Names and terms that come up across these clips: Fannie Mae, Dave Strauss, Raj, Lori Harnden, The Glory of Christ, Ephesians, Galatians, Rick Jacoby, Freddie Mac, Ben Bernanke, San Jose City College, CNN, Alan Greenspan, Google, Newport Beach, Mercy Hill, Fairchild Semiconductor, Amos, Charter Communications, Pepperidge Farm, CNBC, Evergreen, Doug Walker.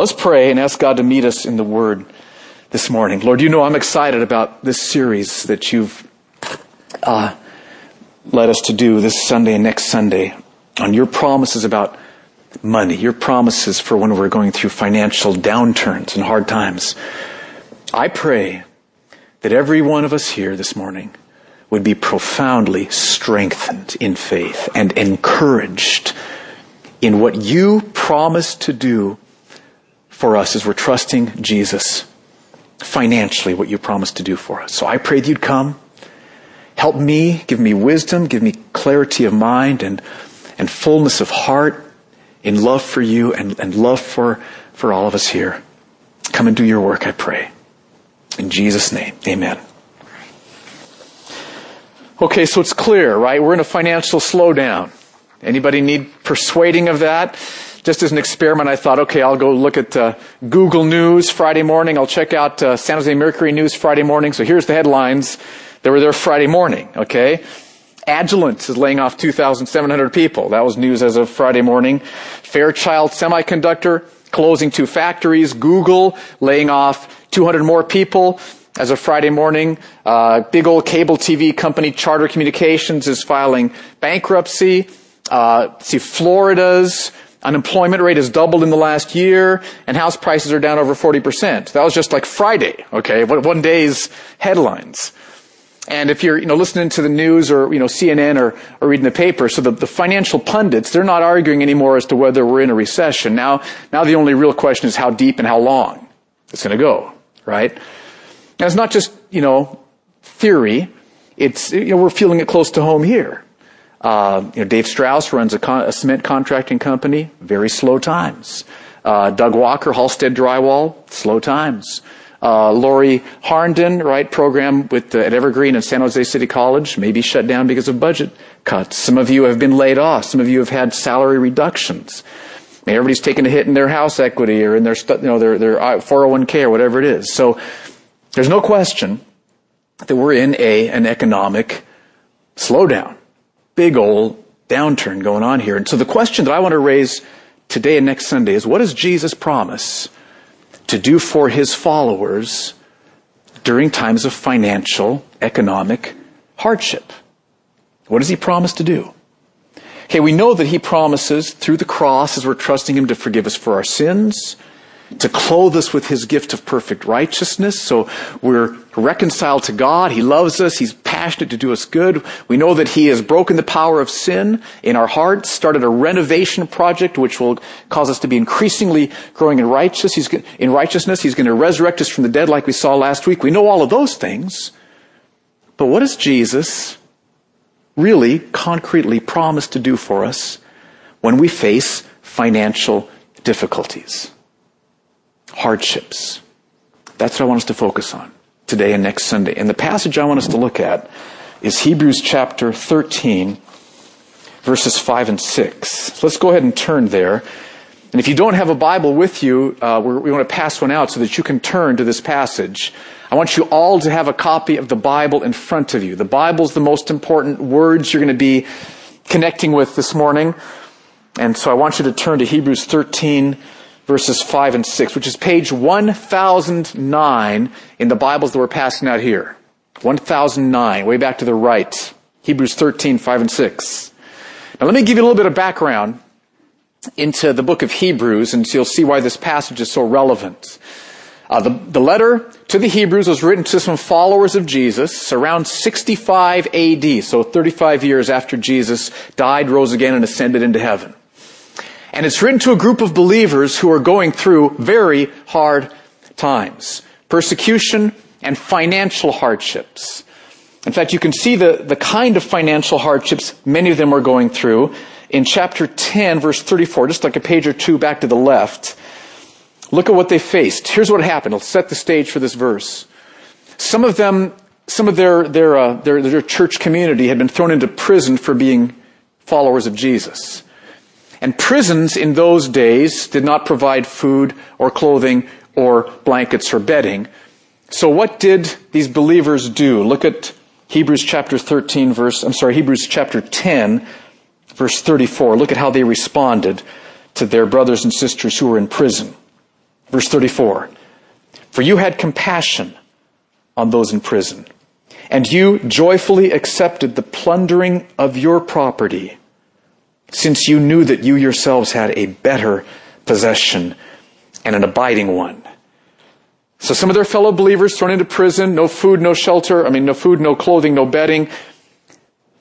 Let's pray and ask God to meet us in the Word this morning. Lord, you know I'm excited about this series that you've led us to do this Sunday and next Sunday on your promises about money, your promises for when we're going through financial downturns and hard times. I pray that every one of us here this morning would be profoundly strengthened in faith and encouraged in what you promised to do for us as we're trusting Jesus financially, what you promised to do for us. So I pray that you'd come, help me, give me wisdom, give me clarity of mind and fullness of heart in love for you and love for all of us here. Come and do your work, I pray. In Jesus' name, amen. Okay, so it's clear, right? We're in a financial slowdown. Anybody need persuading of that? Just as an experiment, I thought, okay, I'll go look at Google News Friday morning. I'll check out San Jose Mercury News Friday morning. So here's the headlines that were there Friday morning, okay? Agilent is laying off 2,700 people. That was news as of Friday morning. Fairchild Semiconductor closing 2 factories. Google laying off 200 more people. As of Friday morning, big old cable TV company Charter Communications is filing bankruptcy. See, Florida's unemployment rate has doubled in the last year, and house prices are down over 40%. That was just like Friday, okay, one day's headlines. And if you're, listening to the news or, CNN or reading the paper, so the financial pundits, they're not arguing anymore as to whether we're in a recession. Now the only real question is how deep and how long it's going to go, right? And it's not just, theory. It's, we're feeling it close to home here. Dave Strauss runs a cement contracting company, very slow times. Doug Walker, Halstead Drywall, slow times. Lori Harnden, right, program at Evergreen and San Jose City College, maybe shut down because of budget cuts. Some of you have been laid off. Some of you have had salary reductions. I mean, everybody's taken a hit in their house equity or in their, their 401k or whatever it is. So, there's no question that we're in an economic slowdown, big old downturn going on here. And so the question that I want to raise today and next Sunday is, what does Jesus promise to do for his followers during times of financial, economic hardship? What does he promise to do? Okay, we know that he promises through the cross, as we're trusting him, to forgive us for our sins, to clothe us with his gift of perfect righteousness. So we're reconciled to God. He loves us. He's passionate to do us good. We know that he has broken the power of sin in our hearts, started a renovation project which will cause us to be increasingly growing in righteousness. He's going to resurrect us from the dead like we saw last week. We know all of those things. But what does Jesus really concretely promise to do for us when we face financial difficulties? Hardships. That's what I want us to focus on today and next Sunday. And the passage I want us to look at is Hebrews chapter 13, verses 5 and 6. Let's go ahead and turn there. And if you don't have a Bible with you, we want to pass one out so that you can turn to this passage. I want you all to have a copy of the Bible in front of you. The Bible's the most important words you're going to be connecting with this morning. And so I want you to turn to Hebrews 13, verses 5 and 6, which is page 1009 in the Bibles that we're passing out here. 1009, way back to the right. Hebrews 13, 5 and 6. Now let me give you a little bit of background into the book of Hebrews, and so you'll see why this passage is so relevant. The letter to the Hebrews was written to some followers of Jesus around 65 AD, so 35 years after Jesus died, rose again, and ascended into heaven. And it's written to a group of believers who are going through very hard times. Persecution and financial hardships. In fact, you can see the kind of financial hardships many of them are going through in chapter 10, verse 34, just like a page or two back to the left. Look at what they faced. Here's what happened. I'll set the stage for this verse. Some of their church community had been thrown into prison for being followers of Jesus. And prisons in those days did not provide food or clothing or blankets or bedding. So what did these believers do? Look at Hebrews chapter 10, verse 34. Look at how they responded to their brothers and sisters who were in prison. Verse 34, "For you had compassion on those in prison, and you joyfully accepted the plundering of your property, since you knew that you yourselves had a better possession and an abiding one." So some of their fellow believers thrown into prison, no food, no clothing, no bedding.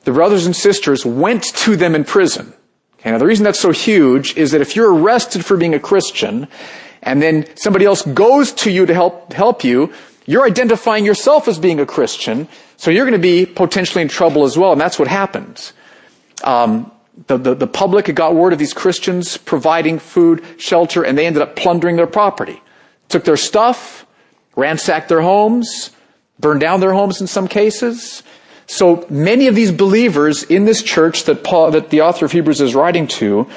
The brothers and sisters went to them in prison. Okay, now the reason that's so huge is that if you're arrested for being a Christian, and then somebody else goes to you to help you, you're identifying yourself as being a Christian, so you're going to be potentially in trouble as well, and that's what happens. The public got word of these Christians providing food, shelter, and they ended up plundering their property. Took their stuff, ransacked their homes, burned down their homes in some cases. So many of these believers in this church that the author of Hebrews is writing to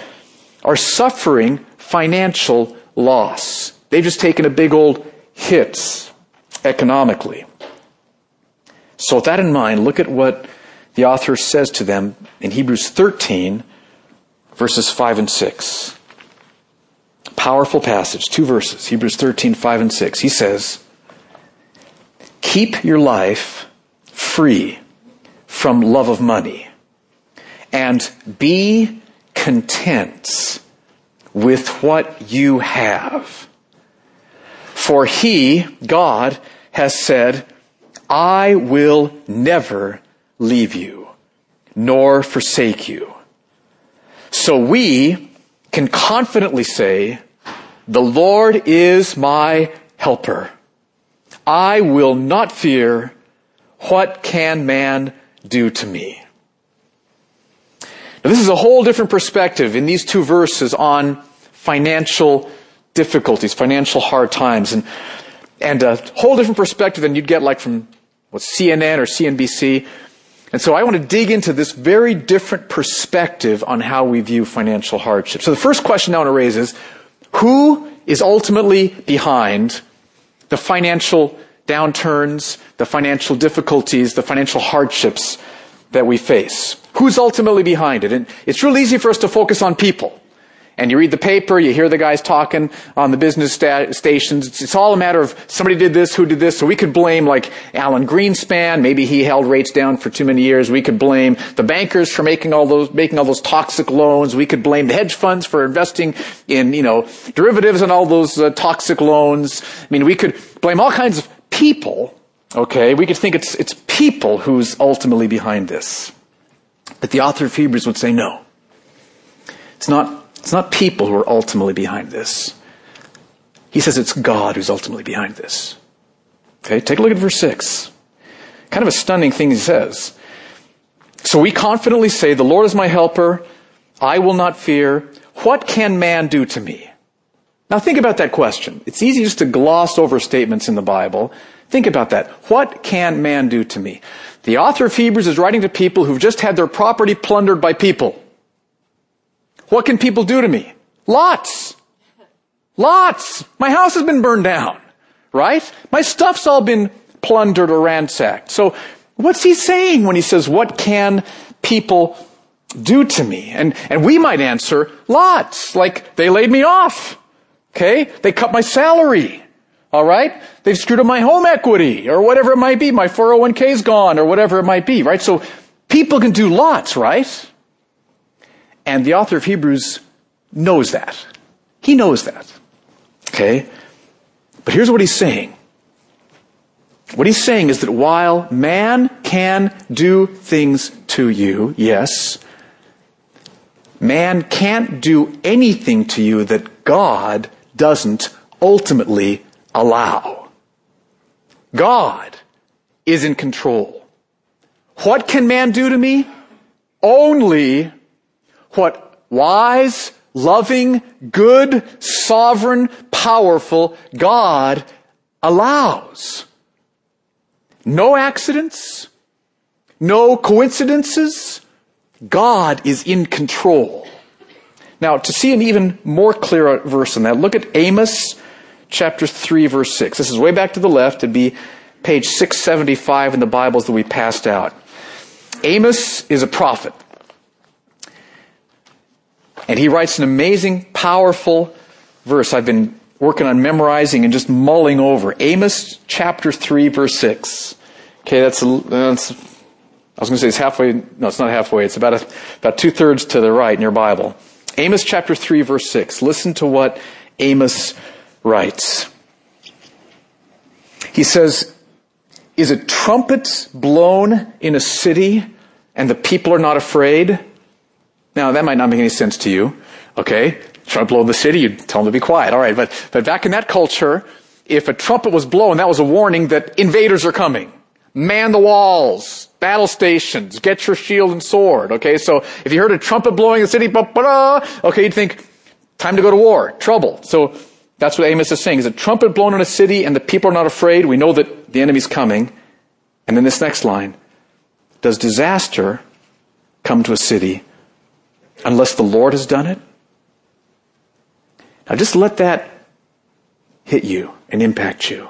are suffering financial loss. They've just taken a big old hit economically. So with that in mind, look at what the author says to them in Hebrews 13, verses 5 and 6. Powerful passage, two verses, Hebrews 13, 5 and 6. He says, "Keep your life free from love of money, and be content with what you have. For he," God, "has said, I will never leave you, nor forsake you." So we can confidently say, "The Lord is my helper. I will not fear. What can man do to me?" Now, this is a whole different perspective in these two verses on financial difficulties, financial hard times, and a whole different perspective than you'd get like from CNN or CNBC. And so I want to dig into this very different perspective on how we view financial hardship. So the first question I want to raise is, who is ultimately behind the financial downturns, the financial difficulties, the financial hardships that we face? Who's ultimately behind it? And it's real easy for us to focus on people. And you read the paper, you hear the guys talking on the business stations. It's all a matter of somebody did this, who did this. So we could blame like Alan Greenspan. Maybe he held rates down for too many years. We could blame the bankers for making all those toxic loans. We could blame the hedge funds for investing in, derivatives and all those toxic loans. I mean, we could blame all kinds of people. Okay, we could think it's people who's ultimately behind this. But the author of Hebrews would say no. It's not people who are ultimately behind this. He says it's God who's ultimately behind this. Okay, take a look at verse 6. Kind of a stunning thing he says. "So we confidently say, the Lord is my helper. I will not fear. What can man do to me?" Now think about that question. It's easy just to gloss over statements in the Bible. Think about that. What can man do to me? The author of Hebrews is writing to people who've just had their property plundered by people. What can people do to me? Lots. My house has been burned down, right? My stuff's all been plundered or ransacked. So what's he saying when he says, what can people do to me? And we might answer, lots. Like, they laid me off. Okay? They cut my salary. All right? They've screwed up my home equity or whatever it might be. My 401k's gone or whatever it might be, right? So people can do lots, right? And the author of Hebrews knows that. He knows that. Okay? But here's what he's saying. What he's saying is that while man can do things to you, yes, man can't do anything to you that God doesn't ultimately allow. God is in control. What can man do to me? Only what wise, loving, good, sovereign, powerful God allows. No accidents, no coincidences. God is in control. Now, to see an even more clear verse on that, look at Amos chapter 3, verse 6. This is way back to the left. It'd be page 675 in the Bibles that we passed out. Amos is a prophet. And he writes an amazing, powerful verse. I've been working on memorizing and just mulling over. Amos chapter 3, verse 6. Okay, it's about two-thirds to the right in your Bible. Amos chapter 3, verse 6. Listen to what Amos writes. He says, is a trumpet blown in a city and the people are not afraid? Now, that might not make any sense to you. Okay, trumpet blown in the city, you'd tell them to be quiet. All right, but back in that culture, if a trumpet was blown, that was a warning that invaders are coming. Man the walls, battle stations, get your shield and sword. Okay, so if you heard a trumpet blowing in the city, okay, you'd think, time to go to war, trouble. So that's what Amos is saying. Is a trumpet blown in a city and the people are not afraid? We know that the enemy's coming. And then this next line, does disaster come to a city unless the Lord has done it? Now just let that hit you and impact you.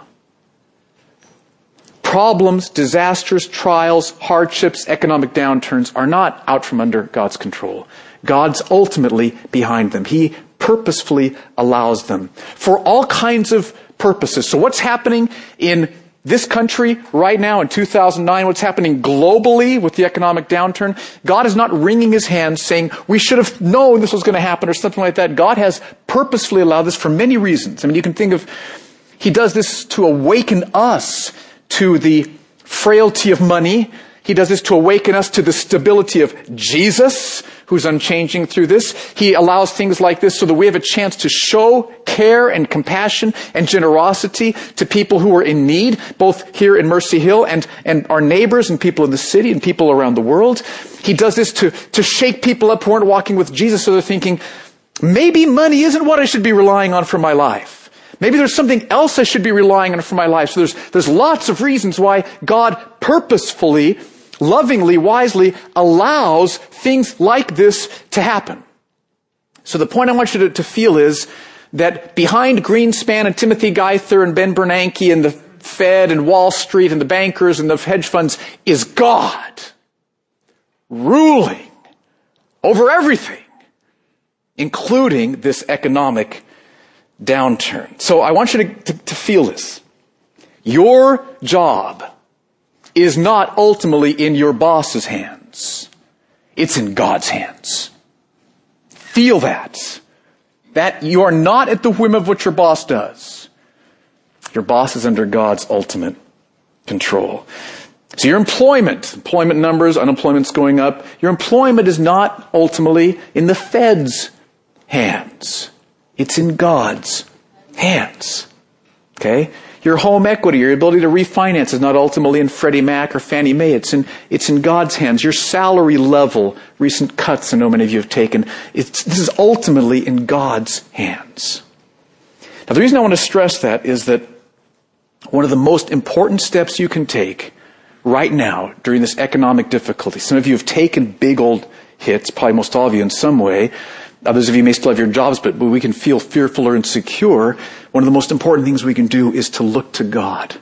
Problems, disasters, trials, hardships, economic downturns are not out from under God's control. God's ultimately behind them. He purposefully allows them for all kinds of purposes. So what's happening in this country right now in 2009, what's happening globally with the economic downturn, God is not wringing his hands saying, we should have known this was going to happen or something like that. God has purposefully allowed this for many reasons. I mean, you can think of, he does this to awaken us to the frailty of money. He does this to awaken us to the stability of Jesus, who's unchanging through this. He allows things like this so that we have a chance to show care and compassion and generosity to people who are in need, both here in Mercy Hill and our neighbors and people in the city and people around the world. He does this to shake people up who aren't walking with Jesus, so they're thinking, maybe money isn't what I should be relying on for my life. Maybe there's something else I should be relying on for my life. So there's lots of reasons why God purposefully, lovingly, wisely allows things like this to happen. So the point I want you to feel is that behind Greenspan and Timothy Geithner and Ben Bernanke and the Fed and Wall Street and the bankers and the hedge funds is God ruling over everything, including this economic downturn. So I want you to feel this. Your job is not ultimately in your boss's hands. It's in God's hands. Feel that. That you are not at the whim of what your boss does. Your boss is under God's ultimate control. So your employment numbers, unemployment's going up. Your employment is not ultimately in the Fed's hands. It's in God's hands. Okay? Your home equity, your ability to refinance is not ultimately in Freddie Mac or Fannie Mae. It's in God's hands. Your salary level, recent cuts I know many of you have taken, this is ultimately in God's hands. Now the reason I want to stress that is that one of the most important steps you can take right now during this economic difficulty, some of you have taken big old hits, probably most all of you in some way. Others of you may still have your jobs, but we can feel fearful or insecure. One of the most important things we can do is to look to God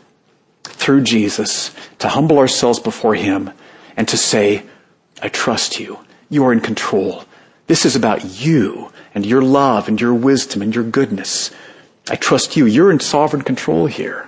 through Jesus, to humble ourselves before him, and to say, I trust you. You are in control. This is about you and your love and your wisdom and your goodness. I trust you. You're in sovereign control here.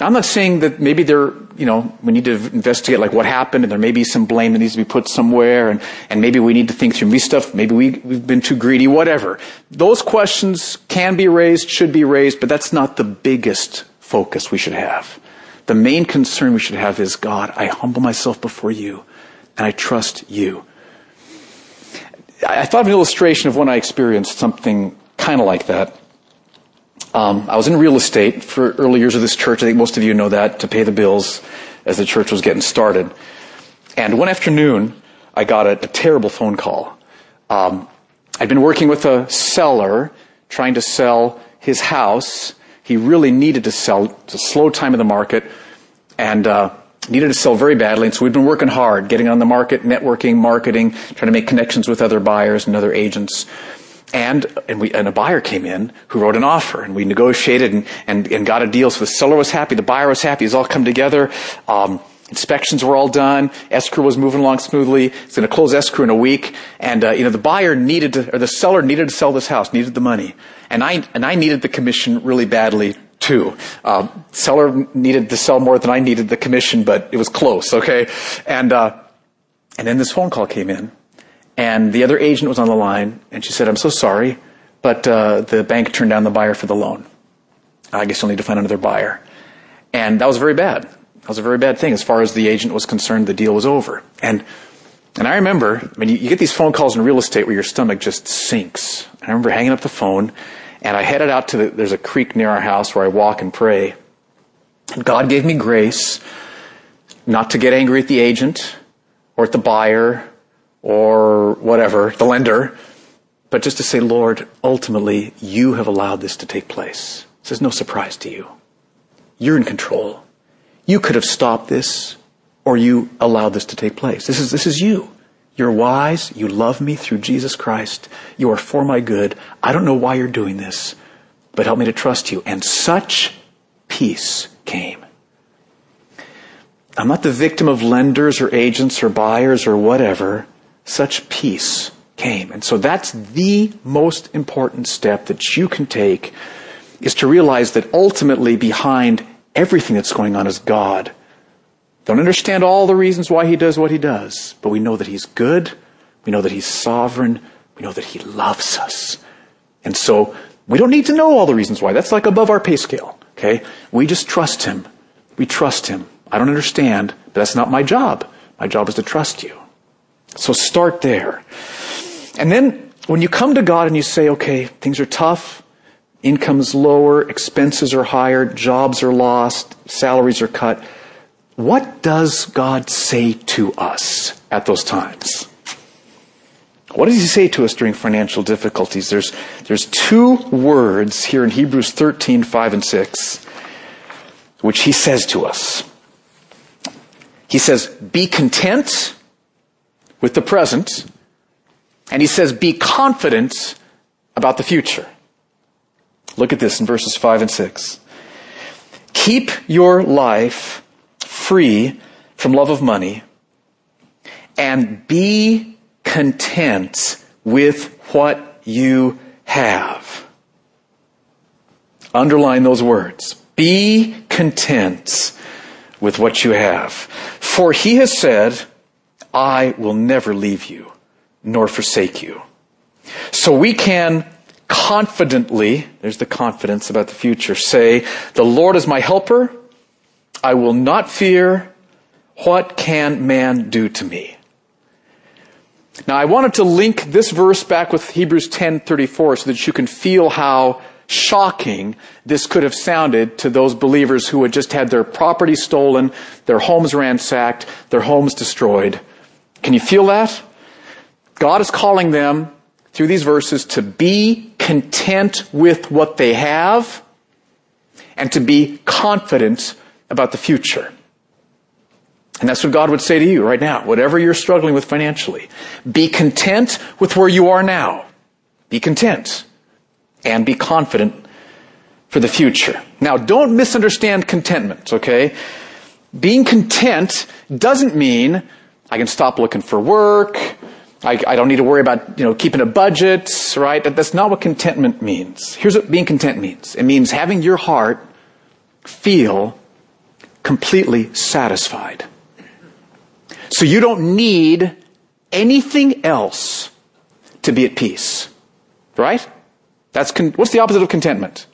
Now, I'm not saying that maybe we need to investigate like what happened and there may be some blame that needs to be put somewhere and maybe we need to think through stuff. Maybe we've been too greedy, whatever. Those questions can be raised, should be raised, but that's not the biggest focus we should have. The main concern we should have is, God, I humble myself before you and I trust you. I thought of an illustration of when I experienced something kind of like that. I was in real estate for early years of this church. I think most of you know that, to pay the bills as the church was getting started. And one afternoon, I got a terrible phone call. I'd been working with a seller trying to sell his house. He really needed to sell. It was a slow time in the market and needed to sell very badly. And so we'd been working hard, getting on the market, networking, marketing, trying to make connections with other buyers and other agents. And a buyer came in who wrote an offer, and we negotiated and got a deal. So the seller was happy, the buyer was happy. It's all come together. Inspections were all done. Escrow was moving along smoothly. It's going to close escrow in a week. And, the buyer needed to, or the seller needed to sell this house, needed the money. And I needed the commission really badly too. Seller needed to sell more than I needed the commission, but it was close. Okay. And then this phone call came in and the other agent was on the line and she said, "I'm so sorry, but, the bank turned down the buyer for the loan. I guess you'll need to find another buyer." And that was very bad. That was a very bad thing. As far as the agent was concerned, the deal was over. And I remember, you get these phone calls in real estate where your stomach just sinks. I remember hanging up the phone, and I headed out to there's a creek near our house where I walk and pray. And God gave me grace not to get angry at the agent or at the buyer or whatever, the lender, but just to say, "Lord, ultimately, you have allowed this to take place. This is no surprise to you. You're in control. You could have stopped this, or you allowed this to take place. This is you. You're wise. You love me through Jesus Christ. You are for my good. I don't know why you're doing this, but help me to trust you." And such peace came. I'm not the victim of lenders or agents or buyers or whatever. Such peace came. And so that's the most important step that you can take, is to realize that ultimately behind everything that's going on is God. Don't understand all the reasons why he does what he does, but we know that he's good. We know that he's sovereign. We know that he loves us. And so we don't need to know all the reasons why. That's like above our pay scale. Okay? We just trust him. We trust him. I don't understand, but that's not my job. My job is to trust you. So start there. And then when you come to God and you say, "Okay, things are tough. Income's lower, expenses are higher, jobs are lost, salaries are cut." What does God say to us at those times? What does he say to us during financial difficulties? There's two words here in Hebrews 13:5 and 6, which he says to us. He says, "Be content with the present," and he says, "Be confident about the future." Look at this in verses 5 and 6. "Keep your life free from love of money and be content with what you have." Underline those words. Be content with what you have. "For he has said, I will never leave you nor forsake you." So we can confidently, there's the confidence about the future, say, "The Lord is my helper. I will not fear. What can man do to me?" Now, I wanted to link this verse back with Hebrews 10:34 so that you can feel how shocking this could have sounded to those believers who had just had their property stolen, their homes ransacked, their homes destroyed. Can you feel that? God is calling them through these verses to be content with what they have and to be confident about the future. And that's what God would say to you right now, whatever you're struggling with financially. Be content with where you are now. Be content and be confident for the future. Now, don't misunderstand contentment, okay? Being content doesn't mean I can stop looking for work, I don't need to worry about, keeping a budget, right? That's not what contentment means. Here's what being content means. It means having your heart feel completely satisfied. So you don't need anything else to be at peace, right? That's what's the opposite of contentment?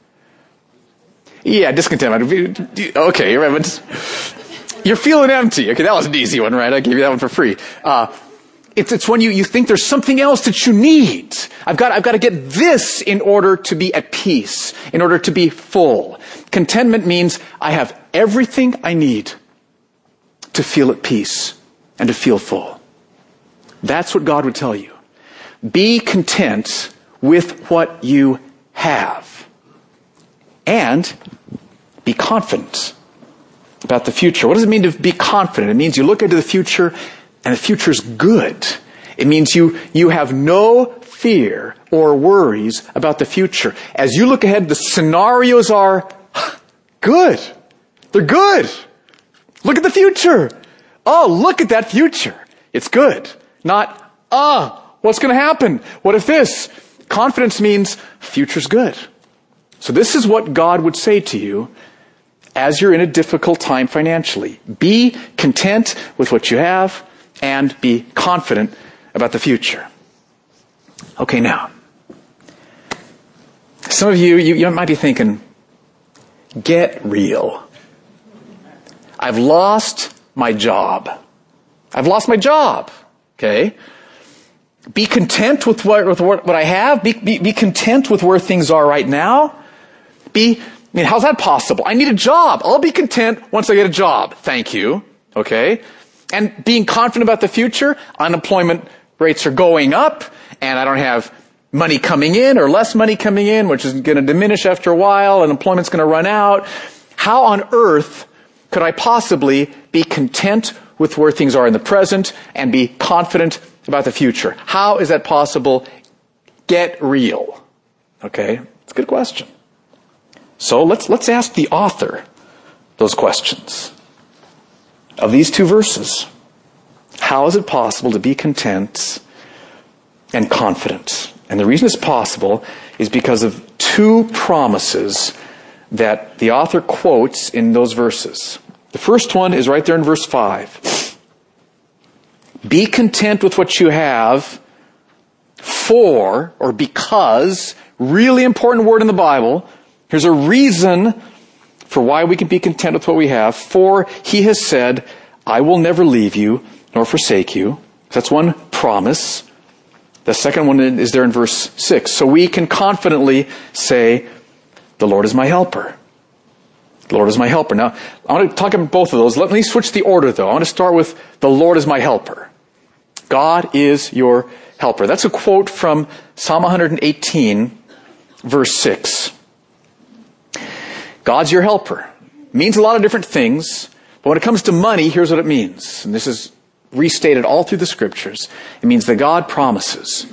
Yeah, discontentment. Okay, you're feeling empty. Okay, that was an easy one, right? I gave you that one for free. It's when you think there's something else that you need. I've got to get this in order to be at peace, in order to be full. Contentment means I have everything I need to feel at peace and to feel full. That's what God would tell you. Be content with what you have and be confident about the future. What does it mean to be confident? It means you look into the future and the future's good. It means you have no fear or worries about the future. As you look ahead, the scenarios are good. They're good. Look at the future. oh, look at that future. It's good. Not, what's going to happen? What if this? Confidence means future's good. So this is what God would say to you as you're in a difficult time financially. Be content with what you have and be confident about the future. Okay, now, some of you might be thinking, get real. I've lost my job. Okay? Be content with what I have. Be content with where things are right now. How's that possible? I need a job. I'll be content once I get a job. Thank you. Okay? And being confident about the future, unemployment rates are going up, and I don't have money coming in or less money coming in, which is going to diminish after a while, and employment's going to run out. How on earth could I possibly be content with where things are in the present and be confident about the future? How is that possible? Get real. Okay? It's a good question. So let's ask the author those questions of these two verses. How is it possible to be content and confident? And the reason it's possible is because of two promises that the author quotes in those verses. The first one is right there in verse 5. Be content with what you have for, or because, really important word in the Bible. Here's a reason for why we can be content with what we have. For he has said, I will never leave you nor forsake you. That's one promise. The second one is there in verse 6. So we can confidently say, the Lord is my helper. The Lord is my helper. Now, I want to talk about both of those. Let me switch the order, though. I want to start with, the Lord is my helper. God is your helper. That's a quote from Psalm 118, verse 6. God's your helper. It means a lot of different things, but when it comes to money, here's what it means. And this is restated all through the scriptures. It means that God promises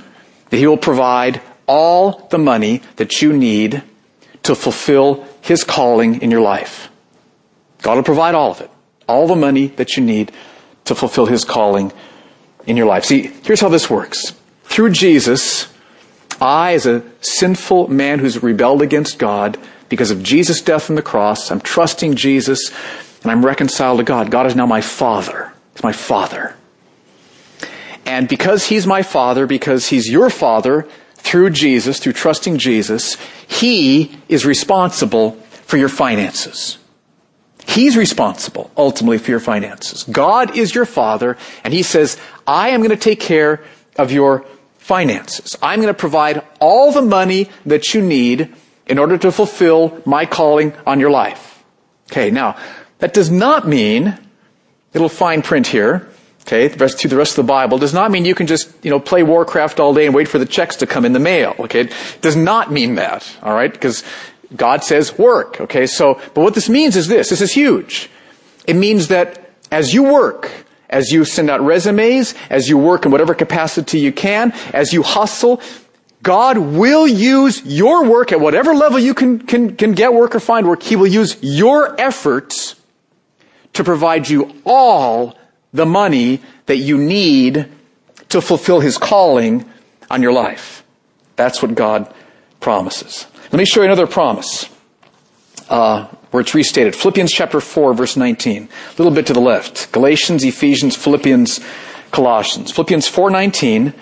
that he will provide all the money that you need to fulfill his calling in your life. God will provide all of it. All the money that you need to fulfill his calling in your life. See, here's how this works. Through Jesus, I, as a sinful man who's rebelled against God, because of Jesus' death on the cross, I'm trusting Jesus and I'm reconciled to God. God is now my Father. He's my Father. And because he's my Father, because he's your Father, through Jesus, through trusting Jesus, he is responsible for your finances. He's responsible, ultimately, for your finances. God is your Father, and he says, I am going to take care of your finances. I'm going to provide all the money that you need in order to fulfill my calling on your life. Okay, now, that does not mean, little fine print here, okay, through the rest of the Bible, does not mean you can just, play Warcraft all day and wait for the checks to come in the mail, okay? It does not mean that, all right? Because God says work, okay? But what this means is this is huge. It means that as you work, as you send out resumes, as you work in whatever capacity you can, as you hustle, God will use your work at whatever level you can get work or find work. He will use your efforts to provide you all the money that you need to fulfill his calling on your life. That's what God promises. Let me show you another promise where it's restated. Philippians chapter 4, verse 19. A little bit to the left. Galatians, Ephesians, Philippians, Colossians. Philippians 4:19.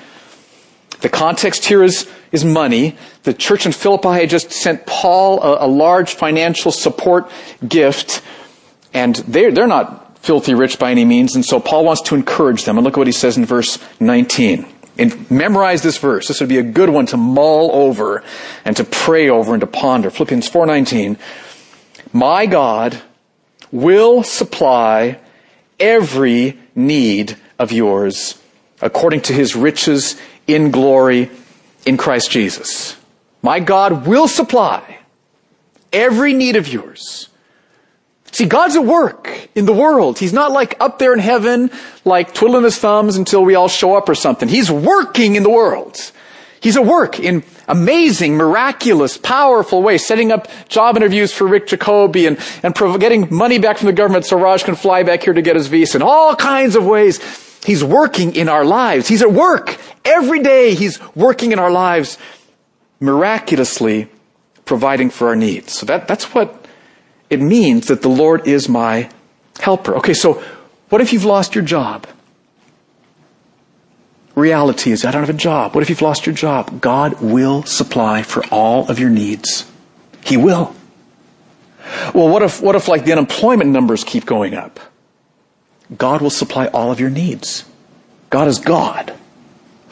The context here is money. The church in Philippi had just sent Paul a large financial support gift, and they're not filthy rich by any means, and so Paul wants to encourage them. And look at what he says in verse 19. And memorize this verse. This would be a good one to mull over and to pray over and to ponder. Philippians 4:19. My God will supply every need of yours according to his riches in glory in Christ Jesus. My God will supply every need of yours. See, God's at work in the world. He's not like up there in heaven, like twiddling his thumbs until we all show up or something. He's working in the world. He's at work in amazing, miraculous, powerful ways, setting up job interviews for Rick Jacoby and getting money back from the government so Raj can fly back here to get his visa in all kinds of ways. He's working in our lives. He's at work. Every day he's working in our lives, miraculously providing for our needs. So that's what it means that the Lord is my helper. Okay, so what if you've lost your job? Reality is, I don't have a job. What if you've lost your job? God will supply for all of your needs. He will. Well, what if like the unemployment numbers keep going up? God will supply all of your needs. God is God.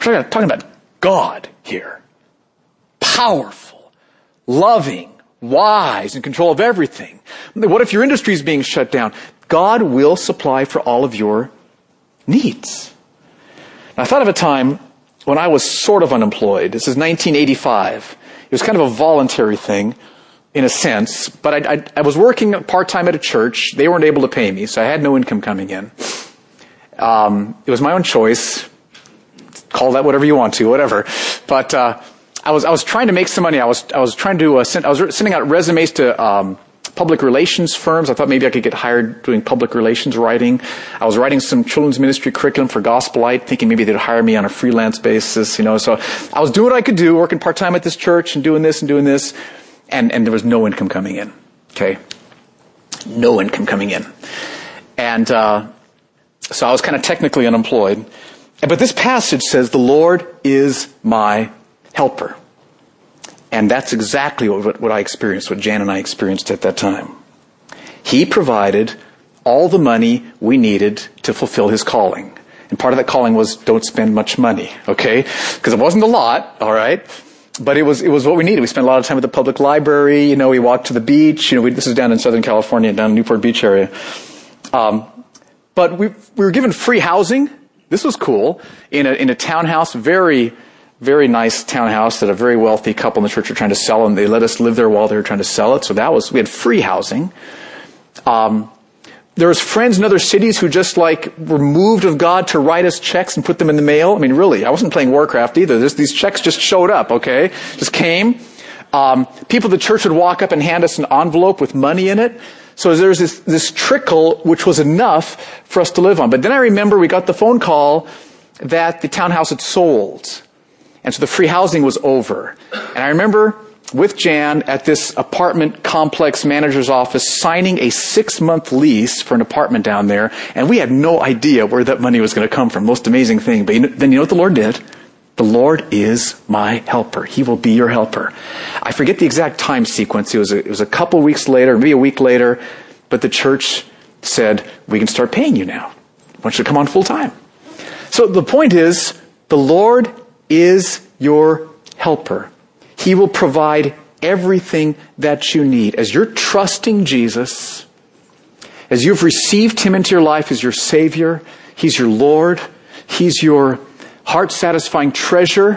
We're talking about God here. Powerful, loving, wise, in control of everything. What if your industry is being shut down? God will supply for all of your needs. I thought of a time when I was sort of unemployed. This is 1985. It was kind of a voluntary thing, in a sense. But I was working part-time at a church. They weren't able to pay me, so I had no income coming in. It was my own choice. Call that whatever you want to, whatever. But I was trying to make some money. I was sending out resumes to public relations firms. I thought maybe I could get hired doing public relations writing. I was writing some children's ministry curriculum for Gospel Light, thinking maybe they'd hire me on a freelance basis, you know. So I was doing what I could do, working part-time at this church and doing this, and there was no income coming in, okay? No income coming in. And so I was kind of technically unemployed. But this passage says, the Lord is my helper. And that's exactly what I experienced, what Jan and I experienced at that time. He provided all the money we needed to fulfill his calling. And part of that calling was don't spend much money, okay? Because it wasn't a lot, all right? But it was what we needed. We spent a lot of time at the public library. You know, we walked to the beach. You know, this is down in Southern California, down in Newport Beach area. But we were given free housing. This was cool. In a townhouse, very... very nice townhouse that a very wealthy couple in the church were trying to sell, and they let us live there while they were trying to sell it. So we had free housing. There was friends in other cities who just like were moved of God to write us checks and put them in the mail. I mean, really, I wasn't playing Warcraft either. These checks just showed up, okay? Just came. People at the church would walk up and hand us an envelope with money in it. So there was this trickle, which was enough for us to live on. But then I remember we got the phone call that the townhouse had sold. And so the free housing was over. And I remember with Jan at this apartment complex manager's office signing a 6-month lease for an apartment down there. And we had no idea where that money was going to come from. Most amazing thing. But then you know what the Lord did? The Lord is my helper. He will be your helper. I forget the exact time sequence. It was a couple weeks later, maybe a week later. But the church said, we can start paying you now. I want you to come on full time. So the point is, the Lord is your helper. He will provide everything that you need. As you're trusting Jesus, as you've received him into your life as your Savior, he's your Lord, he's your heart-satisfying treasure.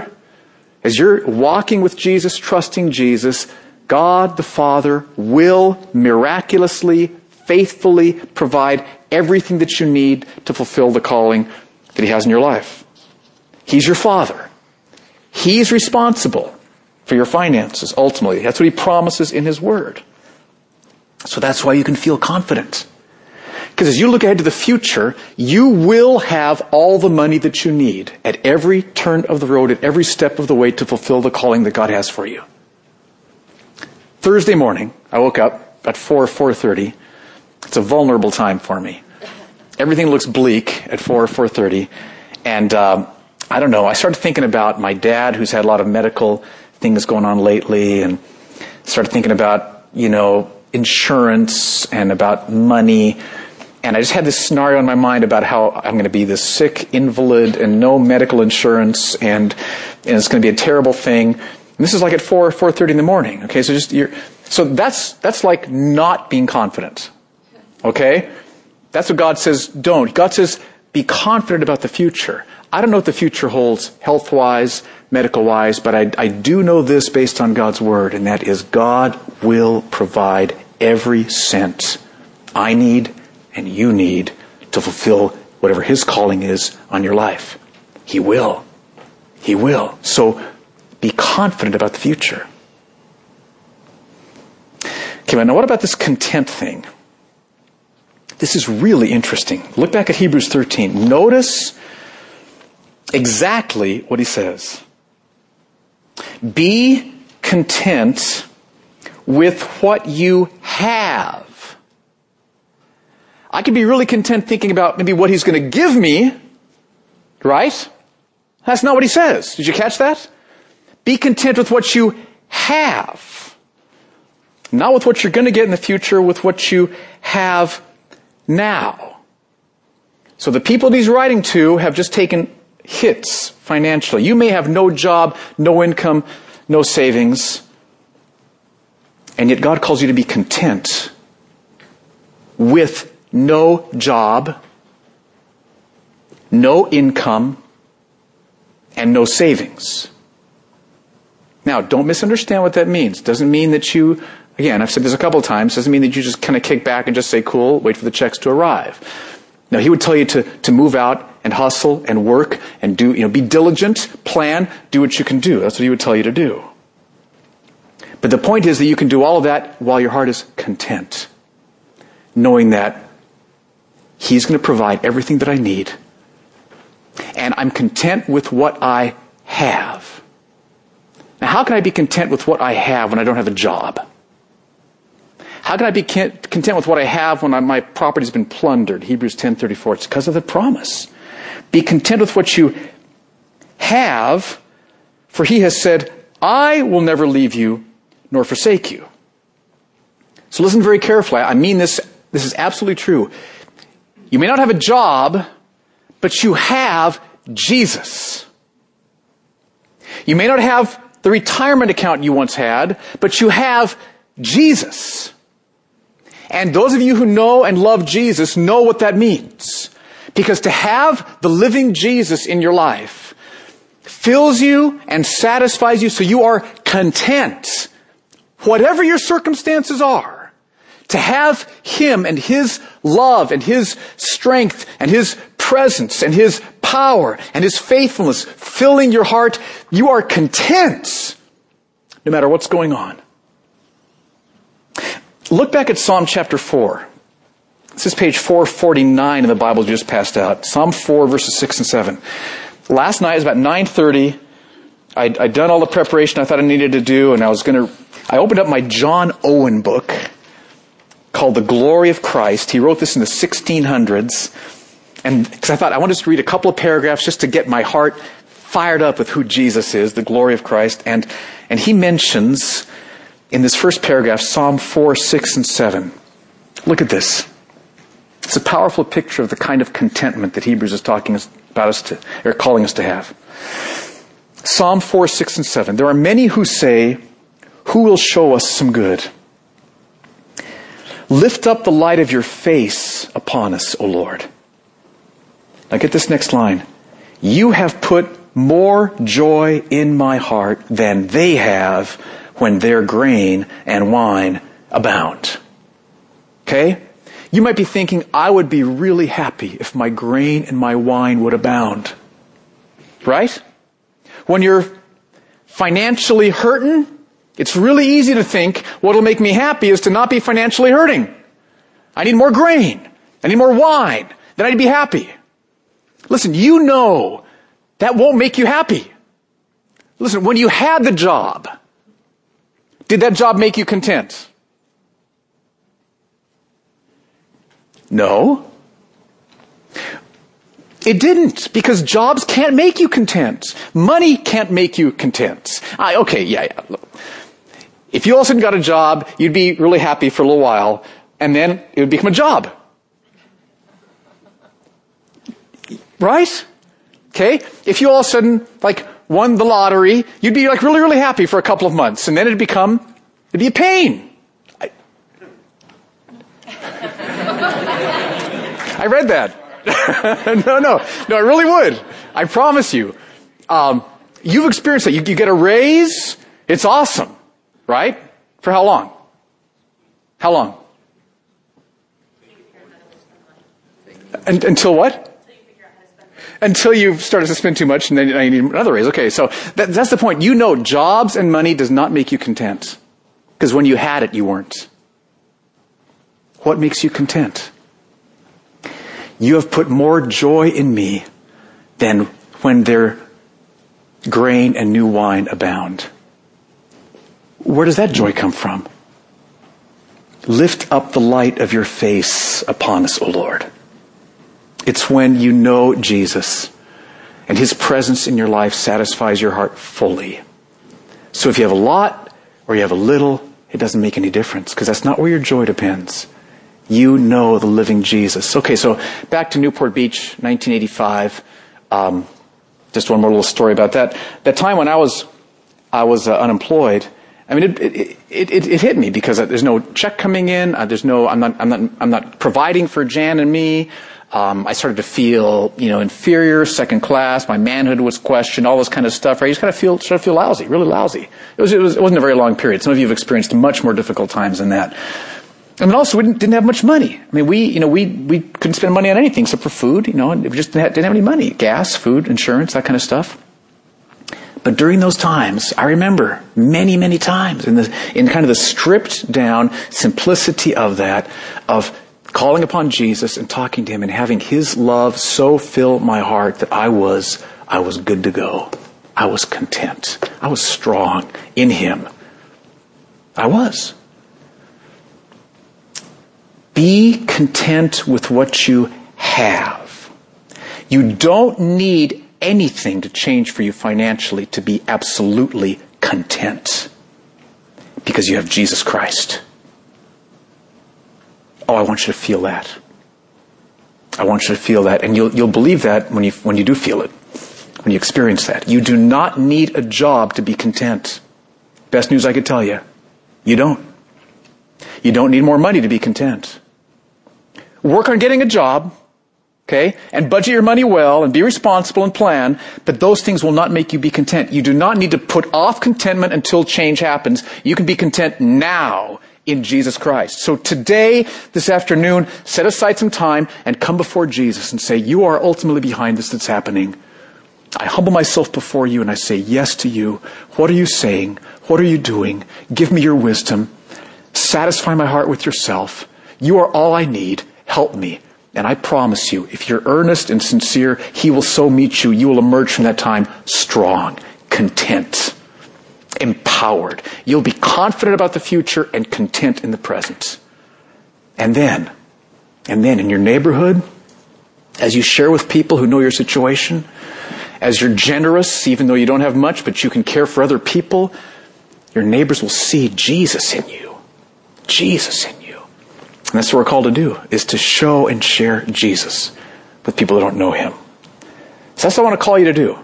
As you're walking with Jesus, trusting Jesus, God the Father will miraculously, faithfully provide everything that you need to fulfill the calling that he has in your life. He's your Father. He's responsible for your finances, ultimately. That's what he promises in his word. So that's why you can feel confident. Because as you look ahead to the future, you will have all the money that you need at every turn of the road, at every step of the way to fulfill the calling that God has for you. Thursday morning, I woke up at 4:30. It's a vulnerable time for me. Everything looks bleak at 4:30. And I don't know, I started thinking about my dad, who's had a lot of medical things going on lately, and started thinking about, you know, insurance and about money. And I just had this scenario in my mind about how I'm going to be this sick invalid and no medical insurance, and it's going to be a terrible thing. And this is like at 4:30 in the morning. Okay, so that's like not being confident. Okay? That's what God says don't. God says be confident about the future. I don't know what the future holds health-wise, medical-wise, but I do know this based on God's word, and that is God will provide every cent I need and you need to fulfill whatever his calling is on your life. He will. He will. So Be confident about the future. Okay, now what about this contempt thing? This is really interesting. Look back at Hebrews 13. Notice exactly what he says. Be content with what you have. I can be really content thinking about maybe what he's going to give me, right? That's not what he says. Did you catch that? Be content with what you have. Not with what you're going to get in the future, with what you have now. So the people he's writing to have just taken hits financially. You may have no job, no income, no savings. And yet God calls you to be content with no job, no income, and no savings. Now, don't misunderstand what that means. Doesn't mean that you, again, I've said this a couple of times, doesn't mean that you just kind of kick back and just say, cool, wait for the checks to arrive. No, he would tell you to move out and hustle and work and do, be diligent, plan, do what you can do. That's what he would tell you to do. But the point is that you can do all of that while your heart is content, knowing that he's going to provide everything that I need, and I'm content with what I have. Now, how can I be content with what I have when I don't have a job? How can I be content with what I have when my property's been plundered? Hebrews 10:34. It's because of the promise. Be content with what you have, for he has said, I will never leave you nor forsake you. So listen very carefully. I mean this is absolutely true. You may not have a job, but you have Jesus. You may not have the retirement account you once had, but you have Jesus. And those of you who know and love Jesus know what that means. Because to have the living Jesus in your life fills you and satisfies you so you are content, whatever your circumstances are, to have him and his love and his strength and his presence and his power and his faithfulness filling your heart. You are content no matter what's going on. Look back at Psalm chapter 4. This is page 449 in the Bible you just passed out. Psalm 4, verses 6 and 7. Last night, it was about 9:30. I'd done all the preparation I thought I needed to do, and I opened up my John Owen book called The Glory of Christ. He wrote this in the 1600s. And because I thought, I wanted to read a couple of paragraphs just to get my heart fired up with who Jesus is, the glory of Christ. And he mentions, in this first paragraph, Psalm 4, 6, and 7. Look at this. It's a powerful picture of the kind of contentment that Hebrews is talking about us to, or calling us to have. Psalm 4, 6, and 7. There are many who say, who will show us some good? Lift up the light of your face upon us, O Lord. Now get this next line. You have put more joy in my heart than they have when their grain and wine abound. Okay? You might be thinking, I would be really happy if my grain and my wine would abound. Right? When you're financially hurting, it's really easy to think, what'll make me happy is to not be financially hurting. I need more grain. I need more wine. Then I'd be happy. Listen, you know that won't make you happy. Listen, when you had the job, did that job make you content? No. It didn't, because jobs can't make you content. Money can't make you content. Look. If you all of a sudden got a job, you'd be really happy for a little while, and then it would become a job. Right? Okay? If you all of a sudden, won the lottery, you'd be really, really happy for a couple of months, and then it'd be a pain. I read that. No, I really would. I promise you. You've experienced that. You get a raise, it's awesome, right? For how long? How long? Until what? Until you've started to spend too much, and then you need another raise. Okay, so that's the point. You know, jobs and money does not make you content. Because when you had it, you weren't. What makes you content? You have put more joy in me than when their grain and new wine abound. Where does that joy come from? Lift up the light of your face upon us, O Lord. It's when you know Jesus and his presence in your life satisfies your heart fully. So if you have a lot or you have a little, it doesn't make any difference because that's not where your joy depends. You know the living Jesus. Okay, so back to Newport Beach, 1985. Just one more little story about that. That time when I was unemployed, I mean, it hit me because there's no check coming in. I'm not providing for Jan and me. I started to feel, inferior, second class. My manhood was questioned, all this kind of stuff. Right? You just kind of started to feel lousy, really lousy. It wasn't a very long period. Some of you have experienced much more difficult times than that. I mean, also we didn't have much money. I mean, we couldn't spend money on anything except for food, and we just didn't have any money. Gas, food, insurance, that kind of stuff. But during those times, I remember many, many times in kind of the stripped down simplicity of calling upon Jesus and talking to him and having his love so fill my heart that I was good to go. I was content. I was strong in him. I was. Be content with what you have. You don't need anything to change for you financially to be absolutely content because you have Jesus Christ. Oh, I want you to feel that. I want you to feel that. And you'll believe that when you do feel it, when you experience that. You do not need a job to be content. Best news I could tell you, you don't. You don't need more money to be content. Work on getting a job, okay? And budget your money well and be responsible and plan, but those things will not make you be content. You do not need to put off contentment until change happens. You can be content now. In Jesus Christ. So today, this afternoon, set aside some time and come before Jesus and say, you are ultimately behind this that's happening. I humble myself before you and I say yes to you. What are you saying? What are you doing? Give me your wisdom. Satisfy my heart with yourself. You are all I need. Help me. And I promise you, if you're earnest and sincere, he will so meet you. You will emerge from that time strong, content, empowered. You'll be confident about the future and content in the present. And then in your neighborhood, as you share with people who know your situation, as you're generous, even though you don't have much, but you can care for other people, your neighbors will see Jesus in you. Jesus in you. And that's what we're called to do, is to show and share Jesus with people that don't know him. So that's what I want to call you to do.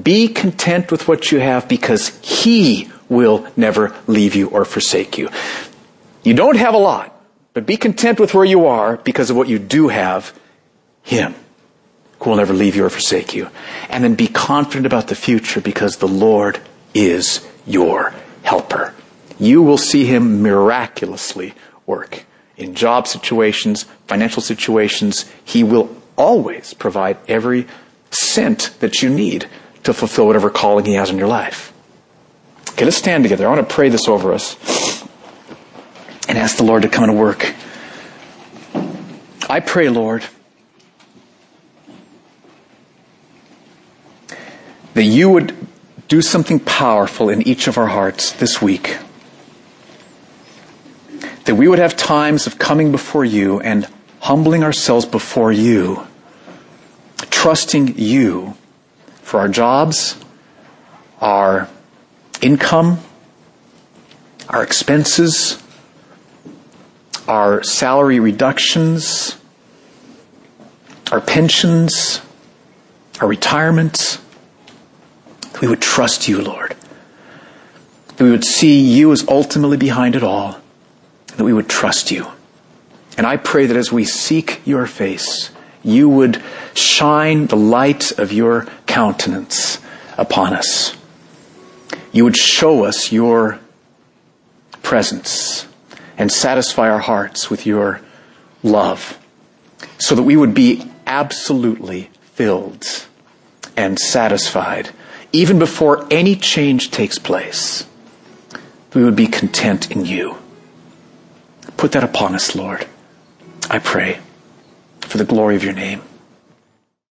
Be content with what you have because he will never leave you or forsake you. You don't have a lot, but be content with where you are because of what you do have, him, who will never leave you or forsake you. And then be confident about the future because the Lord is your helper. You will see him miraculously work in job situations, financial situations. He will always provide every cent that you need to fulfill whatever calling he has in your life. Okay, let's stand together. I want to pray this over us and ask the Lord to come and work. I pray, Lord, that you would do something powerful in each of our hearts this week. That we would have times of coming before you and humbling ourselves before you, trusting you for our jobs, our income, our expenses, our salary reductions, our pensions, our retirements. We would trust you, Lord. That we would see you as ultimately behind it all. And that we would trust you. And I pray that as we seek your face, you would shine the light of your countenance upon us. You would show us your presence and satisfy our hearts with your love so that we would be absolutely filled and satisfied, even before any change takes place, we would be content in you. Put that upon us, Lord, I pray, for the glory of your name.